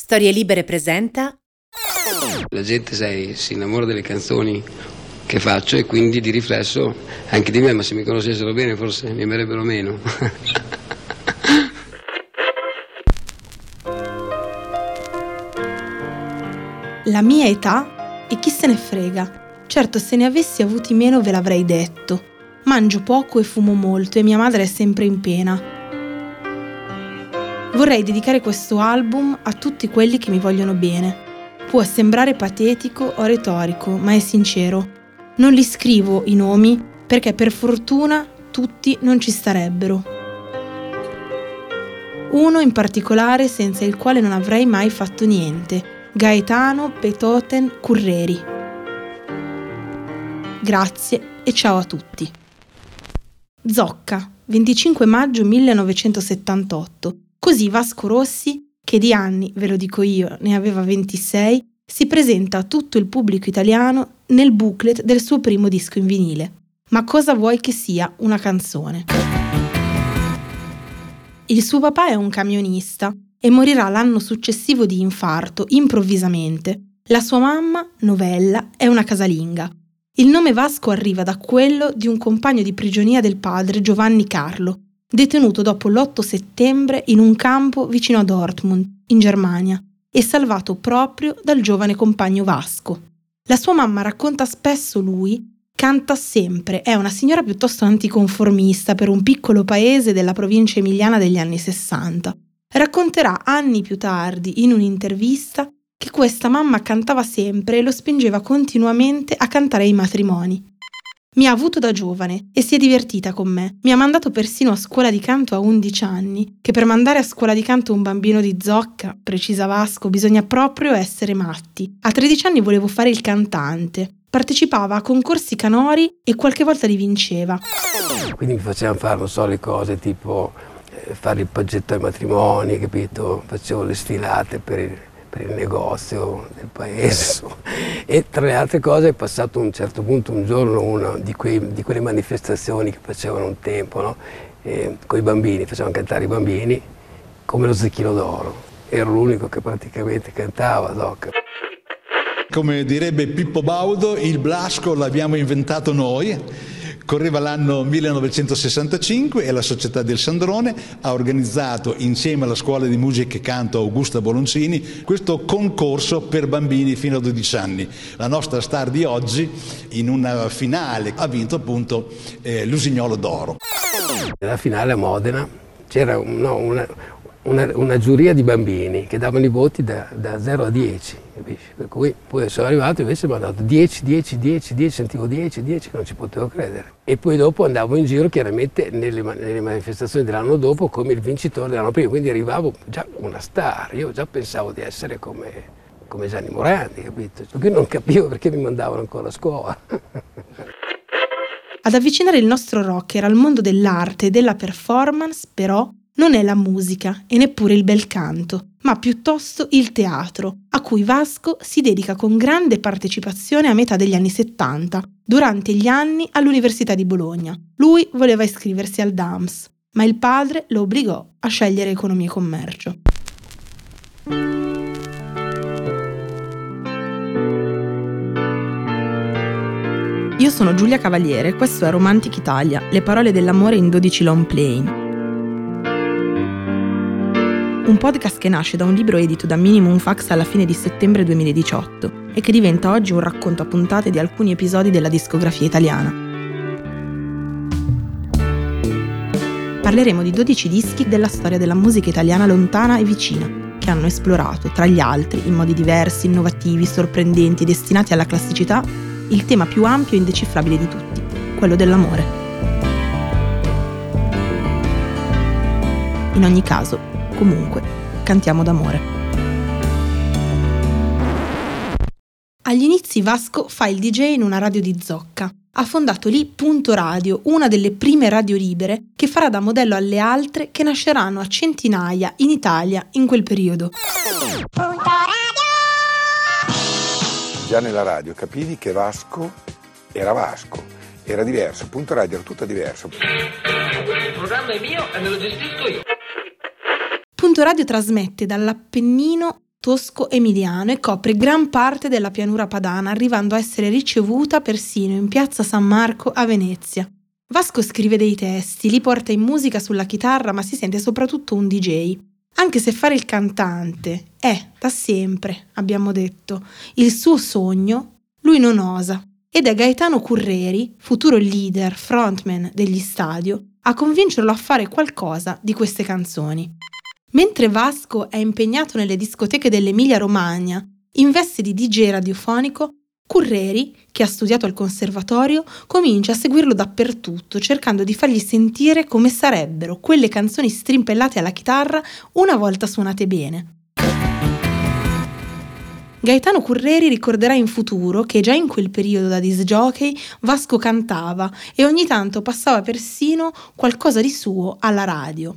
Storielibere presenta. La gente si innamora delle canzoni che faccio e quindi di riflesso anche di me, ma se mi conoscessero bene forse mi amerebbero meno. La mia età e chi se ne frega. Certo, se ne avessi avuti meno ve l'avrei detto. Mangio poco e fumo molto e mia madre è sempre in pena. Vorrei dedicare questo album a tutti quelli che mi vogliono bene. Può sembrare patetico o retorico, ma è sincero. Non li scrivo i nomi perché per fortuna tutti non ci starebbero. Uno in particolare senza il quale non avrei mai fatto niente, Gaetano Petoten Curreri. Grazie e ciao a tutti. Zocca, 25 maggio 1978. Così Vasco Rossi, che di anni, ve lo dico io, ne aveva 26, si presenta a tutto il pubblico italiano nel booklet del suo primo disco in vinile. Ma cosa vuoi che sia una canzone? Il suo papà è un camionista e morirà l'anno successivo di infarto, improvvisamente. La sua mamma, Novella, è una casalinga. Il nome Vasco arriva da quello di un compagno di prigionia del padre, Giovanni Carlo, detenuto dopo l'8 settembre in un campo vicino a Dortmund, in Germania, e salvato proprio dal giovane compagno Vasco. La sua mamma racconta spesso lui, canta sempre, è una signora piuttosto anticonformista per un piccolo paese della provincia emiliana degli anni 60. Racconterà anni più tardi, in un'intervista, che questa mamma cantava sempre e lo spingeva continuamente a cantare ai matrimoni. Mi ha avuto da giovane e si è divertita con me. Mi ha mandato persino a scuola di canto a 11 anni, che per mandare a scuola di canto un bambino di Zocca, precisa Vasco, bisogna proprio essere matti. A 13 anni volevo fare il cantante. Partecipava a concorsi canori e qualche volta li vinceva. Quindi mi facevano fare, non so, le cose tipo fare il paggetto ai matrimoni, capito? Facevo le sfilate per il negozio del paese e tra le altre cose è passato a un certo punto un giorno una di quelle manifestazioni che facevano un tempo, no? Con i bambini, facevano cantare i bambini come lo Zecchino d'Oro. Ero l'unico che praticamente cantava Zocca. Come direbbe Pippo Baudo, il Blasco l'abbiamo inventato noi. Correva l'anno 1965 e la società del Sandrone ha organizzato insieme alla scuola di musica e canto Augusta Boloncini questo concorso per bambini fino a 12 anni. La nostra star di oggi in una finale ha vinto appunto l'Usignolo d'Oro. Nella finale a Modena c'era una giuria di bambini che davano i voti da 0 a 10, capisci? Per cui poi sono arrivato invece mi hanno dato 10, 10, 10, 10, sentivo 10, 10 che non ci potevo credere. E poi dopo andavo in giro chiaramente nelle manifestazioni dell'anno dopo come il vincitore dell'anno prima, quindi arrivavo già una star, io già pensavo di essere come Gianni Morandi, capito? Perché non capivo perché mi mandavano ancora a scuola. Ad avvicinare il nostro rocker al mondo dell'arte e della performance però non è la musica e neppure il bel canto, ma piuttosto il teatro, a cui Vasco si dedica con grande partecipazione a metà degli anni 70, durante gli anni all'Università di Bologna. Lui voleva iscriversi al DAMS, ma il padre lo obbligò a scegliere economia e commercio. Io sono Giulia Cavaliere e questo è Romantic Italia, le parole dell'amore in 12 long playing. Un podcast che nasce da un libro edito da Minimum Fax alla fine di settembre 2018 e che diventa oggi un racconto a puntate di alcuni episodi della discografia italiana. Parleremo di 12 dischi della storia della musica italiana lontana e vicina, che hanno esplorato, tra gli altri, in modi diversi, innovativi, sorprendenti, destinati alla classicità, il tema più ampio e indecifrabile di tutti, quello dell'amore. In ogni caso, comunque, cantiamo d'amore. Agli inizi Vasco fa il DJ in una radio di Zocca. Ha fondato lì Punto Radio, una delle prime radio libere che farà da modello alle altre che nasceranno a centinaia in Italia in quel periodo. Punto Radio! Già nella radio capivi che Vasco, era diverso, Punto Radio era tutto diverso. Il programma è mio e me lo gestisco io. Punto Radio trasmette dall'Appennino tosco-emiliano e copre gran parte della pianura padana, arrivando a essere ricevuta persino in piazza San Marco a Venezia. Vasco scrive dei testi, li porta in musica sulla chitarra, ma si sente soprattutto un DJ. Anche se fare il cantante è, da sempre, abbiamo detto, il suo sogno, lui non osa. Ed è Gaetano Curreri, futuro leader, frontman degli Stadio, a convincerlo a fare qualcosa di queste canzoni. Mentre Vasco è impegnato nelle discoteche dell'Emilia-Romagna, in veste di DJ radiofonico, Curreri, che ha studiato al conservatorio, comincia a seguirlo dappertutto, cercando di fargli sentire come sarebbero quelle canzoni strimpellate alla chitarra una volta suonate bene. Gaetano Curreri ricorderà in futuro che già in quel periodo da disc jockey Vasco cantava e ogni tanto passava persino qualcosa di suo alla radio.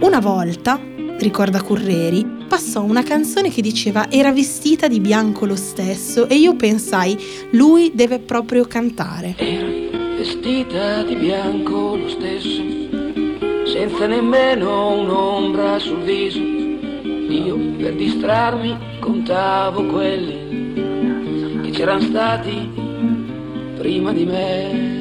Una volta, ricorda Curreri, passò una canzone che diceva «Era vestita di bianco lo stesso» e io pensai «Lui deve proprio cantare». Era vestita di bianco lo stesso, senza nemmeno un'ombra sul viso. Io per distrarmi contavo quelli che c'erano stati prima di me.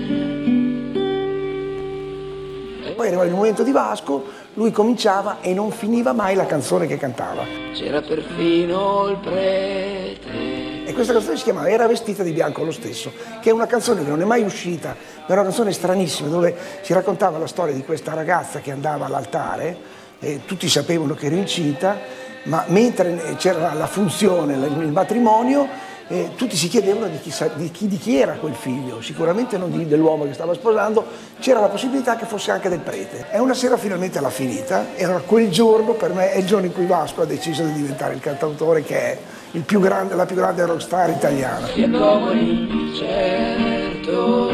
Poi arrivava il momento di Vasco, lui cominciava e non finiva mai la canzone che cantava. C'era perfino il prete. E questa canzone si chiamava Era vestita di bianco lo stesso, che è una canzone che non è mai uscita. Era una canzone stranissima dove si raccontava la storia di questa ragazza che andava all'altare e tutti sapevano che era incinta, ma mentre c'era la funzione, il matrimonio, tutti si chiedevano di chi era quel figlio, sicuramente non dell'uomo che stava sposando, c'era la possibilità che fosse anche del prete. E una sera finalmente l'ha finita, e allora quel giorno per me è il giorno in cui Vasco ha deciso di diventare il cantautore che è il più grande, la più grande rockstar italiana. Sì, poveri, certo.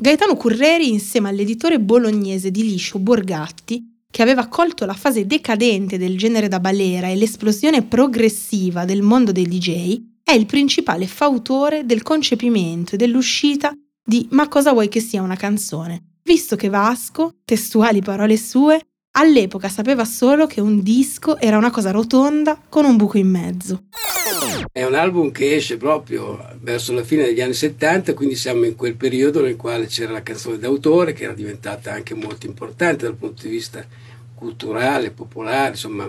Gaetano Curreri, insieme all'editore bolognese di Liscio Borgatti, che aveva colto la fase decadente del genere da balera e l'esplosione progressiva del mondo dei DJ, è il principale fautore del concepimento e dell'uscita di Ma cosa vuoi che sia una canzone, visto che Vasco, testuali parole sue, all'epoca sapeva solo che un disco era una cosa rotonda con un buco in mezzo. È un album che esce proprio verso la fine degli anni 70, quindi siamo in quel periodo nel quale c'era la canzone d'autore che era diventata anche molto importante dal punto di vista culturale, popolare, insomma,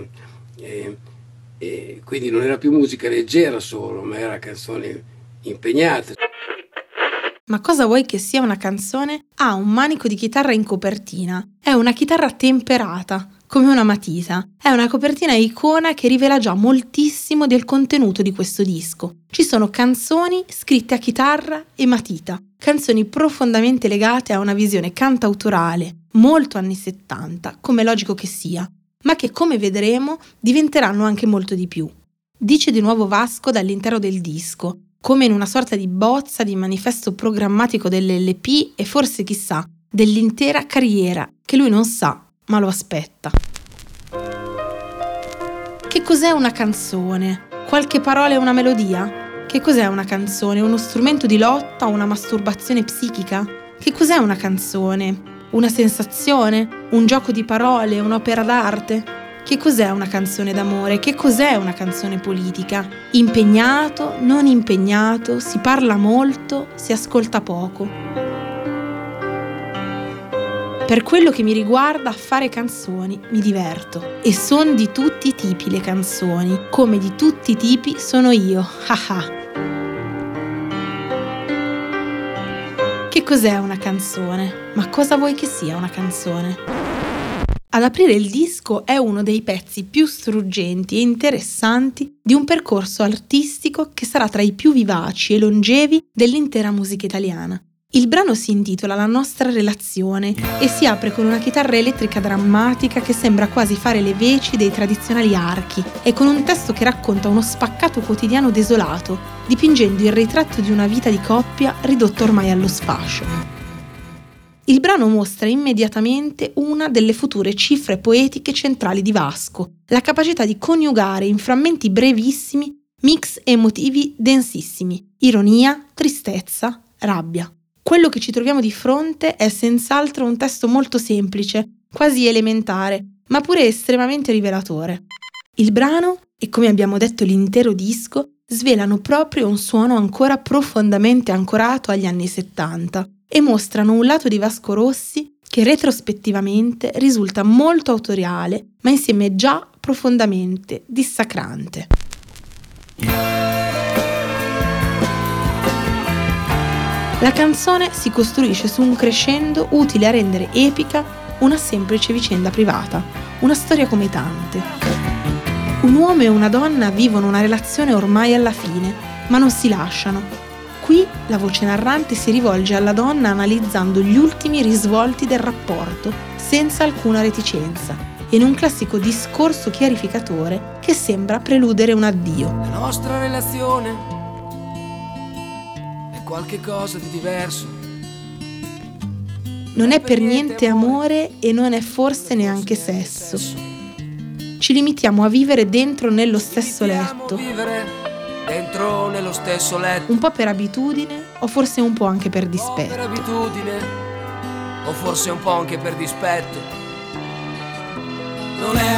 e quindi non era più musica leggera solo, ma era canzone impegnata. Ma cosa vuoi che sia una canzone? Ha un manico di chitarra in copertina. È una chitarra temperata, come una matita. È una copertina icona che rivela già moltissimo del contenuto di questo disco. Ci sono canzoni scritte a chitarra e matita, canzoni profondamente legate a una visione cantautorale, molto anni 70, come logico che sia, ma che, come vedremo, diventeranno anche molto di più. Dice di nuovo Vasco dall'interno del disco, come in una sorta di bozza di manifesto programmatico dell'LP e forse chissà dell'intera carriera che lui non sa ma lo aspetta. Che cos'è una canzone? Qualche parola e una melodia? Che cos'è una canzone? Uno strumento di lotta o una masturbazione psichica? Che cos'è una canzone? Una sensazione? Un gioco di parole? Un'opera d'arte? Che cos'è una canzone d'amore? Che cos'è una canzone politica? Impegnato, non impegnato, si parla molto, si ascolta poco. Per quello che mi riguarda, a fare canzoni mi diverto. E son di tutti i tipi le canzoni, come di tutti i tipi sono io. Che cos'è una canzone? Ma cosa vuoi che sia una canzone? Ad aprire il disco è uno dei pezzi più struggenti e interessanti di un percorso artistico che sarà tra i più vivaci e longevi dell'intera musica italiana. Il brano si intitola La nostra relazione e si apre con una chitarra elettrica drammatica che sembra quasi fare le veci dei tradizionali archi e con un testo che racconta uno spaccato quotidiano desolato, dipingendo il ritratto di una vita di coppia ridotta ormai allo sfascio. Il brano mostra immediatamente una delle future cifre poetiche centrali di Vasco, la capacità di coniugare in frammenti brevissimi mix emotivi densissimi, ironia, tristezza, rabbia. quello che ci troviamo di fronte è senz'altro un testo molto semplice, quasi elementare, ma pure estremamente rivelatore. Il brano, e come abbiamo detto l'intero disco, svelano proprio un suono ancora profondamente ancorato agli anni 70 e mostrano un lato di Vasco Rossi che retrospettivamente risulta molto autoriale, ma insieme già profondamente dissacrante. La canzone si costruisce su un crescendo utile a rendere epica una semplice vicenda privata, una storia come tante. Un uomo e una donna vivono una relazione ormai alla fine, ma non si lasciano. Qui la voce narrante si rivolge alla donna analizzando gli ultimi risvolti del rapporto, senza alcuna reticenza, in un classico discorso chiarificatore che sembra preludere un addio. La nostra relazione è qualche cosa di diverso. Non è per niente amore e non è forse neanche sesso. Ci limitiamo a vivere dentro nello stesso letto. Un po' per abitudine o forse un po' anche per dispetto.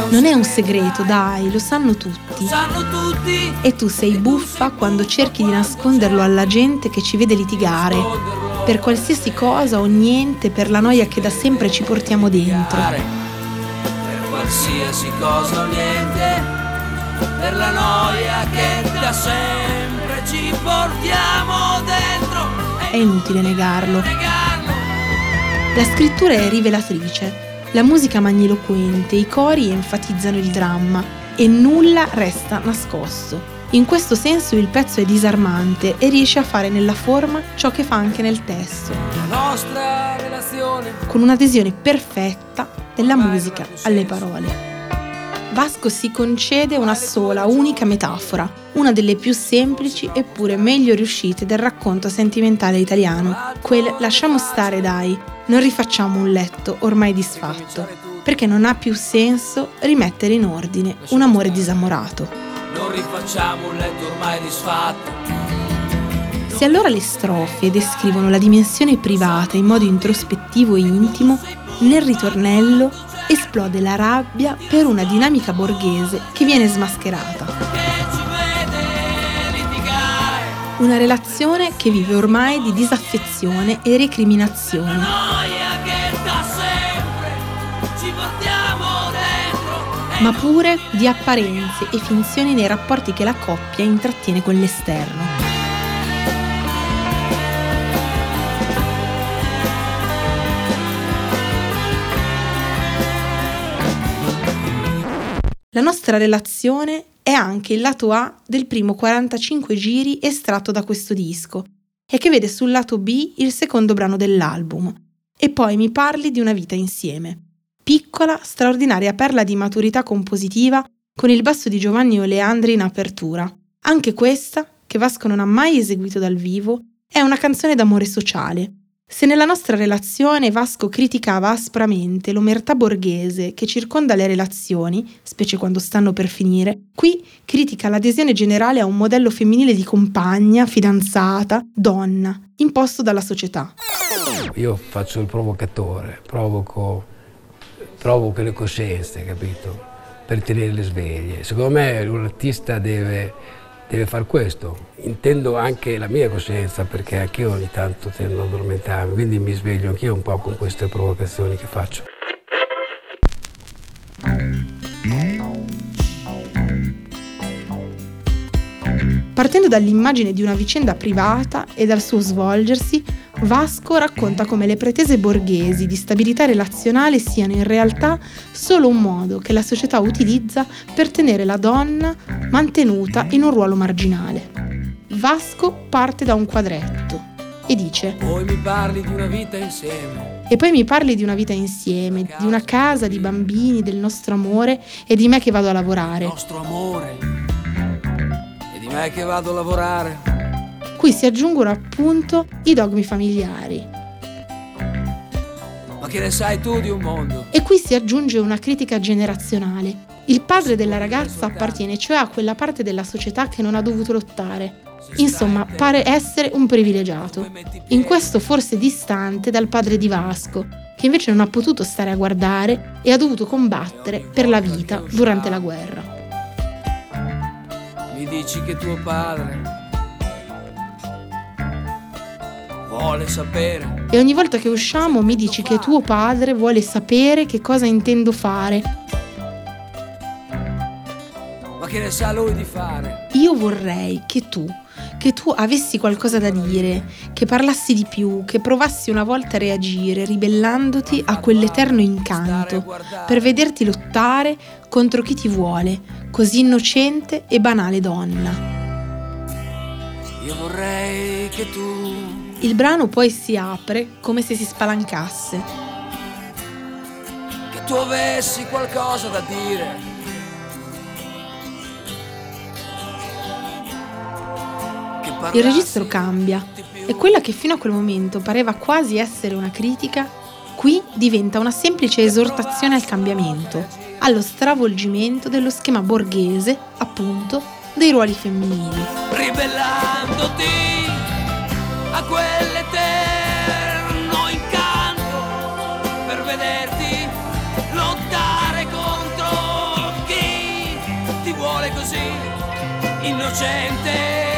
Non è un segreto, dai, lo sanno tutti. E tu sei buffa quando cerchi di nasconderlo alla gente che ci vede litigare. Per qualsiasi cosa o niente, per la noia che da sempre ci portiamo dentro. Per qualsiasi cosa o niente, per la noia che da sempre ci portiamo dentro. È inutile negarlo. La scrittura è rivelatrice, la musica magniloquente, i cori enfatizzano il dramma e nulla resta nascosto. In questo senso il pezzo è disarmante e riesce a fare nella forma ciò che fa anche nel testo, la nostra relazione, con un'adesione perfetta della musica alle parole. Vasco si concede una sola, unica metafora, una delle più semplici eppure meglio riuscite del racconto sentimentale italiano, quel "lasciamo stare dai, non rifacciamo un letto ormai disfatto", perché non ha più senso rimettere in ordine un amore disamorato. Non rifacciamo un letto ormai disfatto. Se allora le strofe descrivono la dimensione privata in modo introspettivo e intimo, nel ritornello esplode la rabbia per una dinamica borghese che viene smascherata. Una relazione che vive ormai di disaffezione e recriminazione. Ma pure di apparenze e finzioni nei rapporti che la coppia intrattiene con l'esterno. La nostra relazione è anche il lato A del primo 45 giri estratto da questo disco e che vede sul lato B il secondo brano dell'album, E poi mi parli di una vita insieme. Piccola, straordinaria perla di maturità compositiva con il basso di Giovanni Oleandri in apertura. Anche questa, che Vasco non ha mai eseguito dal vivo, è una canzone d'amore sociale. Se nella nostra relazione Vasco criticava aspramente l'omertà borghese che circonda le relazioni, specie quando stanno per finire, qui critica l'adesione generale a un modello femminile di compagna, fidanzata, donna, imposto dalla società. Io faccio il provocatore, provoco le coscienze, capito? Per tenerle sveglie. Secondo me un artista deve far questo. Intendo anche la mia coscienza, perché anch'io ogni tanto tendo ad addormentarmi, quindi mi sveglio anch'io un po' con queste provocazioni che faccio. Partendo dall'immagine di una vicenda privata e dal suo svolgersi, Vasco racconta come le pretese borghesi di stabilità relazionale siano in realtà solo un modo che la società utilizza per tenere la donna mantenuta in un ruolo marginale. Vasco parte da un quadretto e dice: "Poi mi parli di una vita insieme". E poi mi parli di una vita insieme, di una casa, di bambini, del nostro amore e di me che vado a lavorare. Nostro amore. Che vado a lavorare. Qui si aggiungono appunto i dogmi familiari. Ma che ne sai tu di un mondo? E qui si aggiunge una critica generazionale. Il padre della ragazza appartiene cioè a quella parte della società che non ha dovuto lottare. Insomma, pare essere un privilegiato. In questo forse distante dal padre di Vasco, che invece non ha potuto stare a guardare e ha dovuto combattere per la vita durante la guerra. Mi dici che tuo padre vuole sapere. E ogni volta che usciamo mi dici che tuo padre vuole sapere che cosa intendo fare. Ma che ne sa lui di fare? Io vorrei che tu avessi qualcosa da dire, che parlassi di più, che provassi una volta a reagire, ribellandoti a quell'eterno incanto, per vederti lottare contro chi ti vuole, così innocente e banale donna. Io vorrei che tu... Il brano poi si apre come se si spalancasse. Che tu avessi qualcosa da dire. Il registro cambia e quella che fino a quel momento pareva quasi essere una critica, qui diventa una semplice esortazione al cambiamento, allo stravolgimento dello schema borghese, appunto, dei ruoli femminili. Ribellandoti a quell'eterno incanto per vederti lottare contro chi ti vuole così innocente.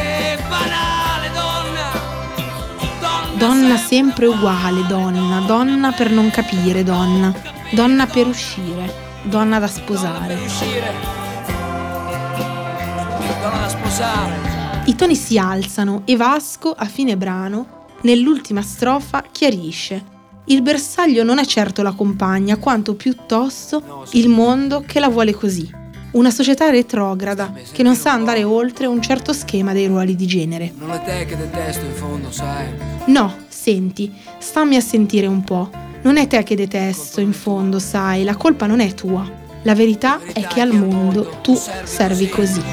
Donna sempre uguale, donna, donna per non capire, donna, donna per uscire, donna da sposare. I toni si alzano e Vasco, a fine brano, nell'ultima strofa chiarisce: il bersaglio non è certo la compagna, quanto piuttosto il mondo che la vuole così. Una società retrograda che non sa andare oltre un certo schema dei ruoli di genere. Non è te che detesto in fondo, sai? No, senti, stammi a sentire un po'. Non è te che detesto in fondo, sai? La colpa non è tua. La verità è che al mondo tu servi così.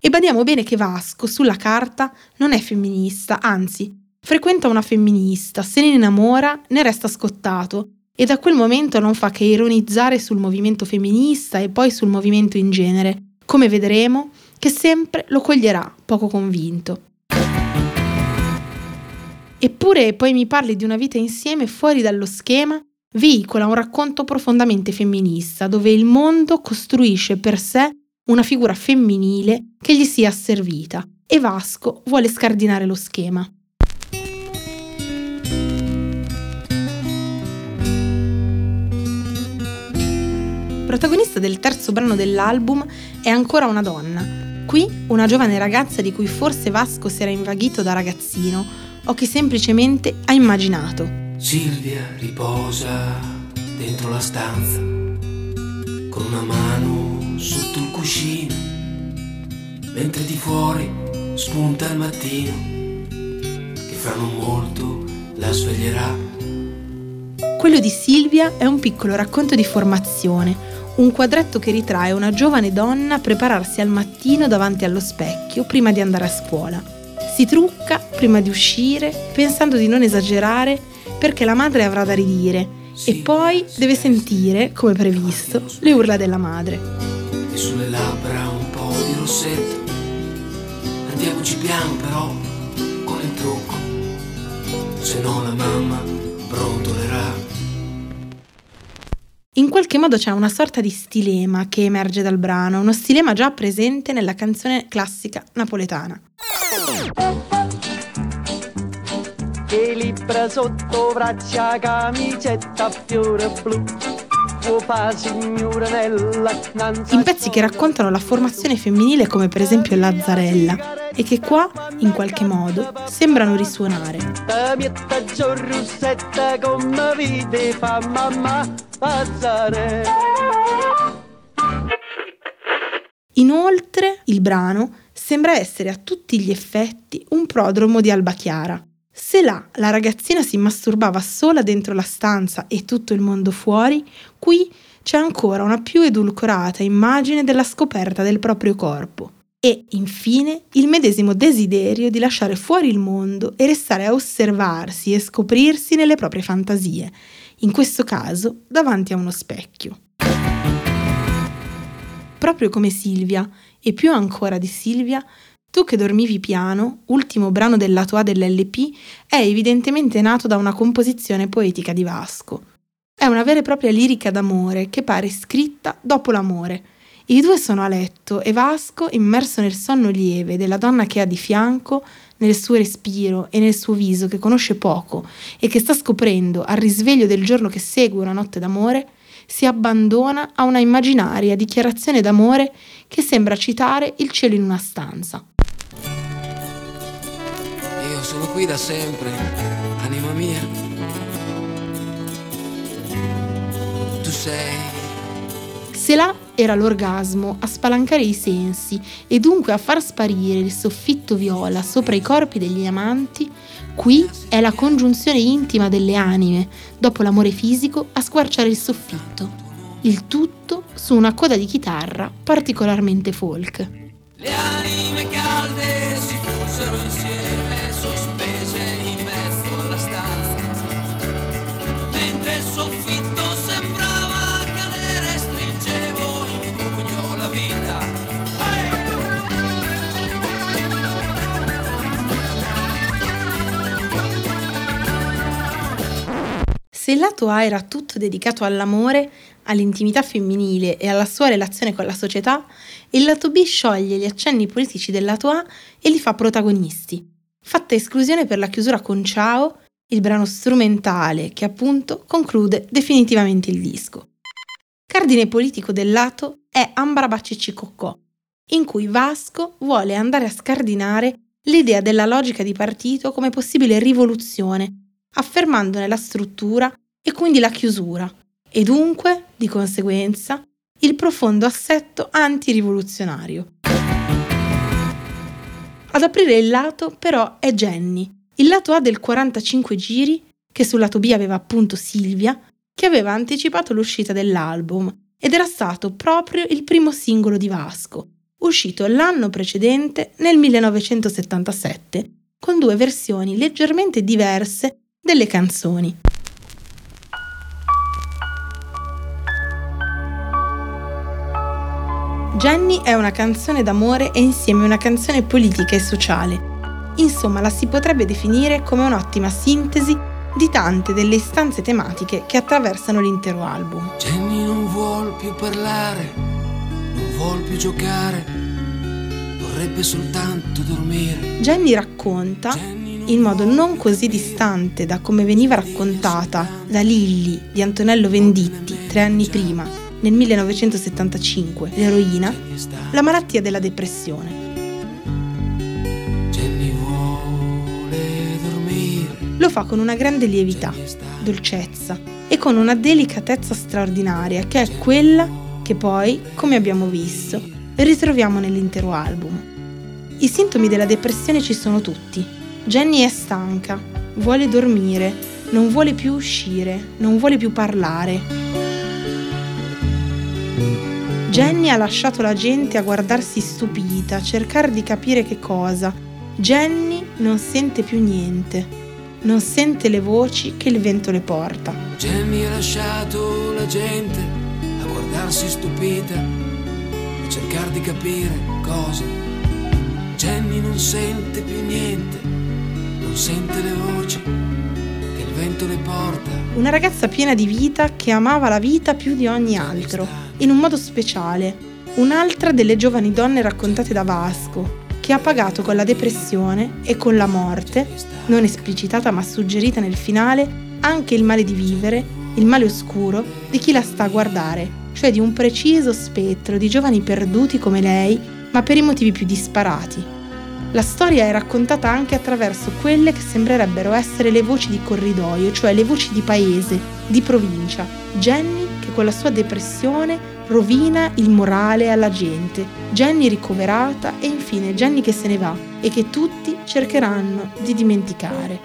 E badiamo bene che Vasco, sulla carta, non è femminista, anzi, frequenta una femminista, se ne innamora, ne resta scottato. E da quel momento non fa che ironizzare sul movimento femminista e poi sul movimento in genere, come vedremo, che sempre lo coglierà poco convinto. Eppure poi mi parli di una vita insieme fuori dallo schema, veicola un racconto profondamente femminista, dove il mondo costruisce per sé una figura femminile che gli sia asservita, e Vasco vuole scardinare lo schema. Protagonista del terzo brano dell'album è ancora una donna, qui una giovane ragazza di cui forse Vasco si era invaghito da ragazzino o che semplicemente ha immaginato. Silvia riposa dentro la stanza, con una mano sotto il cuscino, mentre di fuori spunta il mattino, che fra non molto la sveglierà. Quello di Silvia è un piccolo racconto di formazione, un quadretto che ritrae una giovane donna prepararsi al mattino davanti allo specchio prima di andare a scuola. Si trucca prima di uscire, pensando di non esagerare perché la madre avrà da ridire, e poi deve sentire, come previsto, le urla della madre. E sulle labbra un po' di rossetto. Andiamoci piano però con il trucco, se no la mamma brontolerà. In qualche modo c'è una sorta di stilema che emerge dal brano, uno stilema già presente nella canzone classica napoletana. Che libra sotto braccia, camicetta a fiore blu. In pezzi che raccontano la formazione femminile, come per esempio Lazzarella, e che qua, in qualche modo, sembrano risuonare. Inoltre, il brano sembra essere a tutti gli effetti un prodromo di Alba Chiara. Se là la ragazzina si masturbava sola dentro la stanza e tutto il mondo fuori, qui c'è ancora una più edulcorata immagine della scoperta del proprio corpo. e, infine, il medesimo desiderio di lasciare fuori il mondo e restare a osservarsi e scoprirsi nelle proprie fantasie, in questo caso davanti a uno specchio. Proprio come Silvia, e più ancora di Silvia, Tu che dormivi piano, ultimo brano del lato A dell'LP, è evidentemente nato da una composizione poetica di Vasco. È una vera e propria lirica d'amore che pare scritta dopo l'amore. I due sono a letto e Vasco, immerso nel sonno lieve della donna che ha di fianco, nel suo respiro e nel suo viso che conosce poco e che sta scoprendo al risveglio del giorno che segue una notte d'amore, si abbandona a una immaginaria dichiarazione d'amore che sembra citare il cielo in una stanza. Io sono qui da sempre, anima mia. Tu sei. Se là era l'orgasmo a spalancare i sensi e dunque a far sparire il soffitto viola sopra i corpi degli amanti, qui è la congiunzione intima delle anime, dopo l'amore fisico, a squarciare il soffitto. Il tutto su una coda di chitarra particolarmente folk. Le anime calde si fusero insieme, sospese in mezzo alla stanza, mentre il soffitto sembrava cadere, stringevo in pugno la vita. Se il lato A era tutto dedicato all'amore, all'intimità femminile e alla sua relazione con la società, il lato B scioglie gli accenni politici del lato A e li fa protagonisti, fatta esclusione per la chiusura con Ciao, il brano strumentale che appunto conclude definitivamente il disco. Cardine politico del lato è Ambarabacicci Coccò, in cui Vasco vuole andare a scardinare l'idea della logica di partito come possibile rivoluzione, affermandone la struttura e quindi la chiusura, e dunque, di conseguenza, il profondo assetto antirivoluzionario. Ad aprire il lato, però, è Jenny, il lato A del 45 giri, che sul lato B aveva appunto Silvia, che aveva anticipato l'uscita dell'album, ed era stato proprio il primo singolo di Vasco, uscito l'anno precedente, nel 1977, con due versioni leggermente diverse delle canzoni. Jenny è una canzone d'amore e insieme una canzone politica e sociale. Insomma, la si potrebbe definire come un'ottima sintesi di tante delle istanze tematiche che attraversano l'intero album. Jenny non vuol più parlare, non vuol più giocare, vorrebbe soltanto dormire. Jenny racconta, in modo non così distante da come veniva raccontata da Lilli di Antonello Venditti 3 anni prima, nel 1975, l'eroina, la malattia della depressione. Lo fa con una grande lievità, dolcezza e con una delicatezza straordinaria che è quella che poi, come abbiamo visto, ritroviamo nell'intero album. I sintomi della depressione ci sono tutti. Jenny è stanca, vuole dormire, non vuole più uscire, non vuole più parlare. Jenny ha lasciato la gente a guardarsi stupita, a cercare di capire che cosa. Jenny non sente più niente, non sente le voci che il vento le porta. Jenny ha lasciato la gente a guardarsi stupita, a cercare di capire cosa. Jenny non sente più niente. Sente le voci che il vento le porta. Una ragazza piena di vita che amava la vita più di ogni altro, in un modo speciale. Un'altra delle giovani donne raccontate da Vasco, che ha pagato con la depressione e con la morte, non esplicitata ma suggerita nel finale, anche il male di vivere, il male oscuro di chi la sta a guardare, cioè di un preciso spettro di giovani perduti come lei, ma per i motivi più disparati. La storia è raccontata anche attraverso quelle che sembrerebbero essere le voci di corridoio, cioè le voci di paese, di provincia. Jenny che con la sua depressione rovina il morale alla gente, Jenny ricoverata e infine Jenny che se ne va e che tutti cercheranno di dimenticare.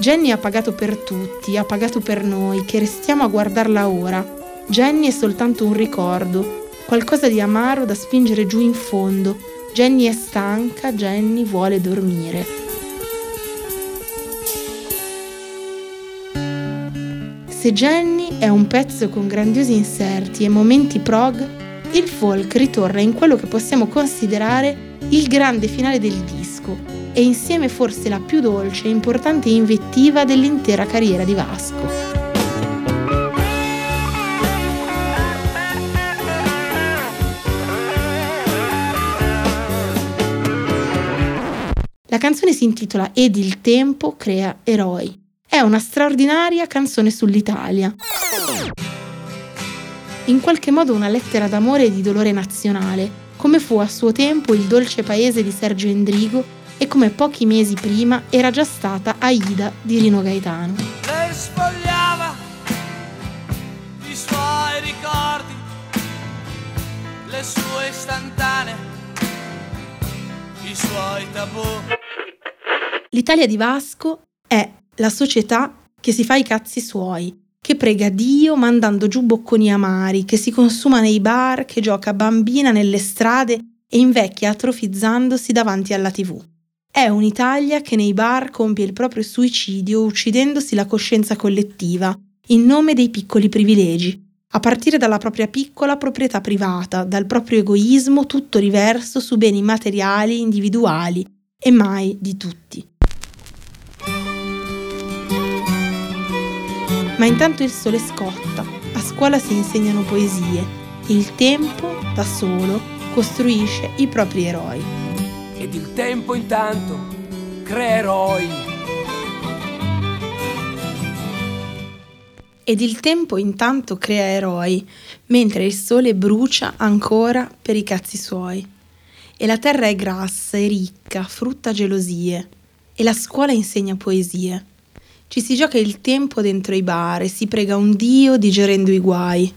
Jenny ha pagato per tutti, ha pagato per noi, che restiamo a guardarla ora, Jenny è soltanto un ricordo, qualcosa di amaro da spingere giù in fondo. Jenny è stanca, Jenny vuole dormire. Se Jenny è un pezzo con grandiosi inserti e momenti prog, il folk ritorna in quello che possiamo considerare il grande finale del disco e insieme forse la più dolce e importante invettiva dell'intera carriera di Vasco. La canzone si intitola Ed il tempo crea eroi. È una straordinaria canzone sull'Italia. In qualche modo una lettera d'amore e di dolore nazionale, come fu a suo tempo il dolce paese di Sergio Endrigo e come pochi mesi prima era già stata Aida di Rino Gaetano. Lei sfogliava i suoi ricordi, le sue istantanee, i suoi tabù. L'Italia di Vasco è la società che si fa i cazzi suoi, che prega Dio mandando giù bocconi amari, che si consuma nei bar, che gioca bambina nelle strade e invecchia atrofizzandosi davanti alla TV. È un'Italia che nei bar compie il proprio suicidio uccidendosi la coscienza collettiva in nome dei piccoli privilegi, a partire dalla propria piccola proprietà privata, dal proprio egoismo tutto riverso su beni materiali individuali e mai di tutti. Ma intanto il sole scotta, a scuola si insegnano poesie, il tempo, da solo, costruisce i propri eroi. Ed il tempo intanto crea eroi. Ed il tempo intanto crea eroi, mentre il sole brucia ancora per i cazzi suoi. E la terra è grassa e ricca, frutta gelosie, e la scuola insegna poesie. Ci si gioca il tempo dentro i bar e si prega un Dio digerendo i guai.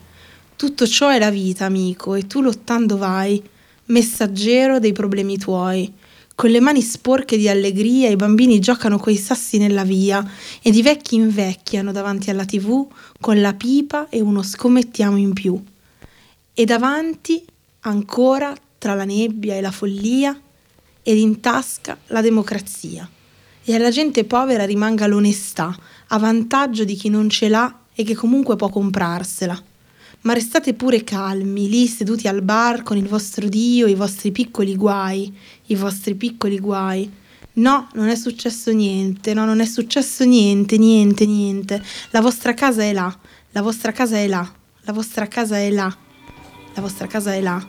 Tutto ciò è la vita, amico, e tu lottando vai, messaggero dei problemi tuoi. Con le mani sporche di allegria i bambini giocano coi sassi nella via ed i vecchi invecchiano davanti alla TV con la pipa e uno scommettiamo in più. E davanti, ancora, tra la nebbia e la follia, ed in tasca la democrazia. E alla gente povera rimanga l'onestà, a vantaggio di chi non ce l'ha e che comunque può comprarsela. Ma restate pure calmi, lì seduti al bar con il vostro Dio, i vostri piccoli guai, i vostri piccoli guai. No, non è successo niente, no, non è successo niente, niente, niente. La vostra casa è là, la vostra casa è là, la vostra casa è là, la vostra casa è là.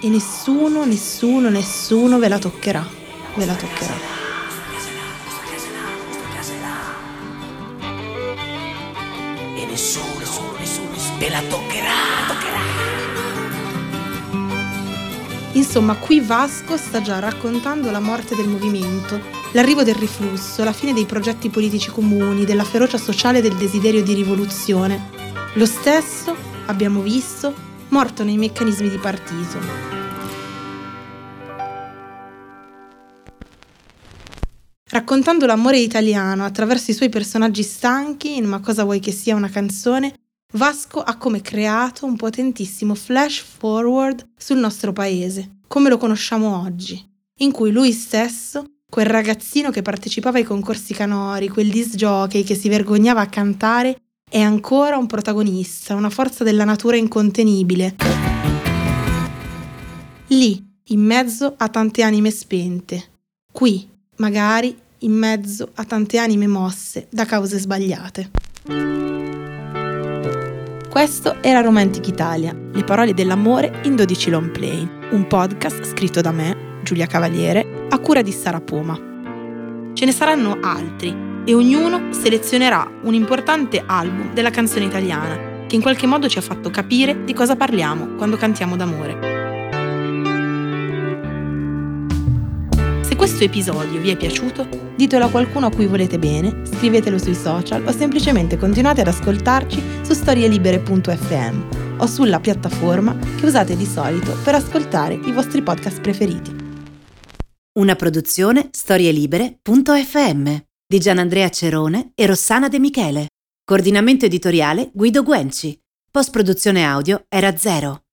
E nessuno, nessuno, nessuno ve la toccherà, ve la toccherà. Nessuno te la toccherà. Insomma, qui Vasco sta già raccontando la morte del movimento, l'arrivo del riflusso, la fine dei progetti politici comuni, della ferocia sociale e del desiderio di rivoluzione. Lo stesso, abbiamo visto, morto nei meccanismi di partito. Raccontando l'amore italiano attraverso i suoi personaggi stanchi in Ma cosa vuoi che sia una canzone, Vasco ha come creato un potentissimo flash forward sul nostro paese, come lo conosciamo oggi, in cui lui stesso, quel ragazzino che partecipava ai concorsi canori, quel disc jockey che si vergognava a cantare, è ancora un protagonista, una forza della natura incontenibile. Lì, in mezzo a tante anime spente. Qui, magari, in mezzo a tante anime mosse da cause sbagliate. Questo era Romantic Italia, le parole dell'amore in 12 long play, un podcast scritto da me, Giulia Cavaliere, a cura di Sara Poma. Ce ne saranno altri e ognuno selezionerà un importante album della canzone italiana che in qualche modo ci ha fatto capire di cosa parliamo quando cantiamo d'amore. Se questo episodio vi è piaciuto, ditelo a qualcuno a cui volete bene, scrivetelo sui social o semplicemente continuate ad ascoltarci su storielibere.fm o sulla piattaforma che usate di solito per ascoltare i vostri podcast preferiti. Una produzione storielibere.fm di Gianandrea Cerone e Rossana De Michele. Coordinamento editoriale Guido Guenci. Post produzione audio Erazero.